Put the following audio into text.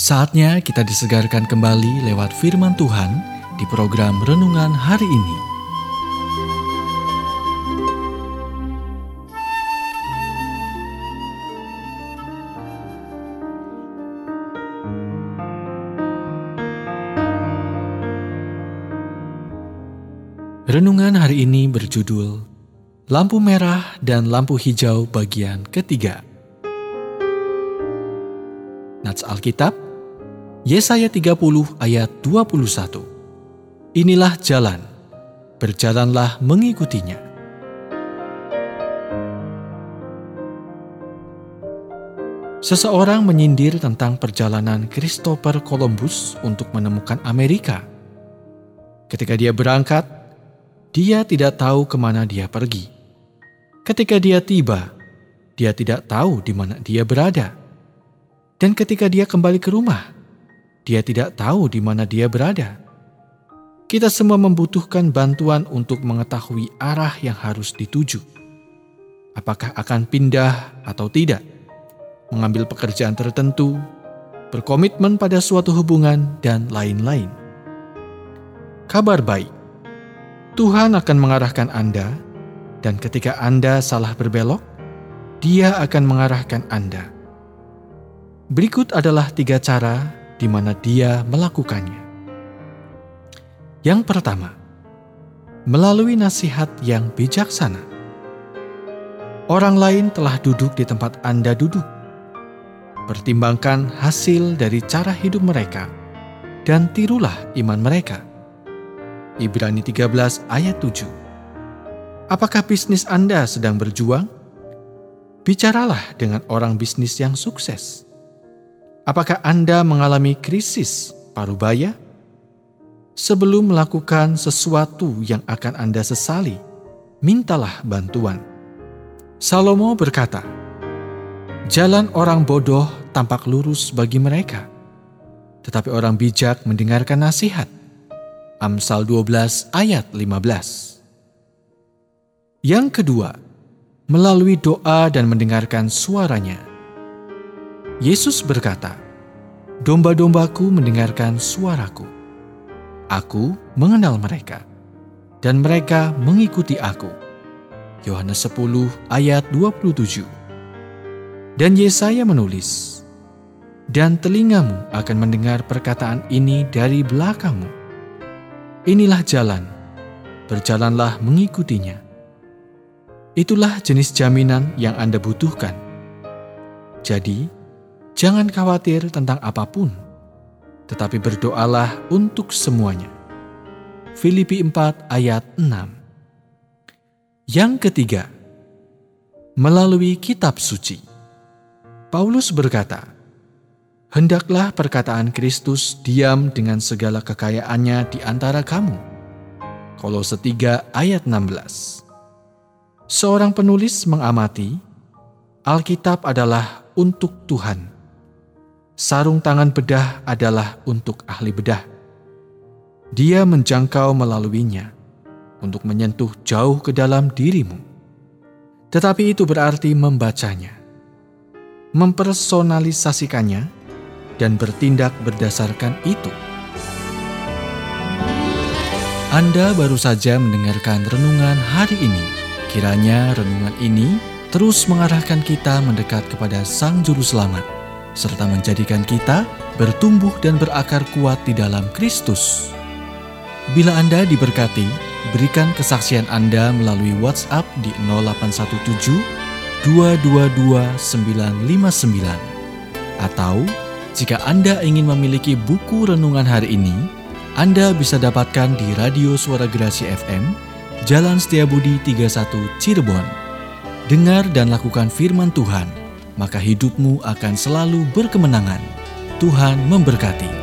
Saatnya kita disegarkan kembali lewat firman Tuhan di program Renungan hari ini. Renungan hari ini berjudul Lampu Merah dan Lampu Hijau bagian ketiga. Nats Alkitab Yesaya 30 ayat 21. Inilah jalan, berjalanlah mengikutinya. Seseorang menyindir tentang perjalanan Christopher Columbus untuk menemukan Amerika. Ketika dia berangkat, dia tidak tahu kemana dia pergi. Ketika dia tiba, dia tidak tahu di mana dia berada. Dan ketika dia kembali ke rumah, dia tidak tahu di mana dia berada. Kita semua membutuhkan bantuan untuk mengetahui arah yang harus dituju. Apakah akan pindah atau tidak? Mengambil pekerjaan tertentu, berkomitmen pada suatu hubungan, dan lain-lain. Kabar baik, Tuhan akan mengarahkan Anda, dan ketika Anda salah berbelok, Dia akan mengarahkan Anda. Berikut adalah 3 cara di mana dia melakukannya. Yang pertama, melalui nasihat yang bijaksana. Orang lain telah duduk di tempat Anda duduk. Pertimbangkan hasil dari cara hidup mereka dan tirulah iman mereka. Ibrani 13 ayat 7. Apakah bisnis Anda sedang berjuang? Bicaralah dengan orang bisnis yang sukses. Apakah Anda mengalami krisis parubaya? Sebelum melakukan sesuatu yang akan Anda sesali, mintalah bantuan. Salomo berkata, "Jalan orang bodoh tampak lurus bagi mereka, tetapi orang bijak mendengarkan nasihat." Amsal 12 ayat 15. Yang kedua, melalui doa dan mendengarkan suaranya. Yesus berkata, "Domba-dombaku mendengarkan suaraku. Aku mengenal mereka, dan mereka mengikuti aku." Yohanes 10 ayat 27. Dan Yesaya menulis, "Dan telingamu akan mendengar perkataan ini dari belakangmu. Inilah jalan, berjalanlah mengikutinya." Itulah jenis jaminan yang Anda butuhkan. Jadi, jangan khawatir tentang apapun, tetapi berdoalah untuk semuanya. Filipi 4 ayat 6. Yang ketiga, melalui kitab suci. Paulus berkata, "Hendaklah perkataan Kristus diam dengan segala kekayaannya di antara kamu." Kolose 3 ayat 16. Seorang penulis mengamati, Alkitab adalah untuk Tuhan. Sarung tangan bedah adalah untuk ahli bedah. Dia menjangkau melaluinya untuk menyentuh jauh ke dalam dirimu. Tetapi itu berarti membacanya, mempersonalisasikannya, dan bertindak berdasarkan itu. Anda baru saja mendengarkan renungan hari ini. Kiranya renungan ini terus mengarahkan kita mendekat kepada Sang Juru Selamat, serta menjadikan kita bertumbuh dan berakar kuat di dalam Kristus. Bila Anda diberkati, berikan kesaksian Anda melalui WhatsApp di 0817-222-959. Atau, jika Anda ingin memiliki buku renungan hari ini, Anda bisa dapatkan di Radio Suara Gerasi FM, Jalan Setiabudi 31 Cirebon. Dengar dan lakukan firman Tuhan, maka hidupmu akan selalu berkemenangan. Tuhan memberkati.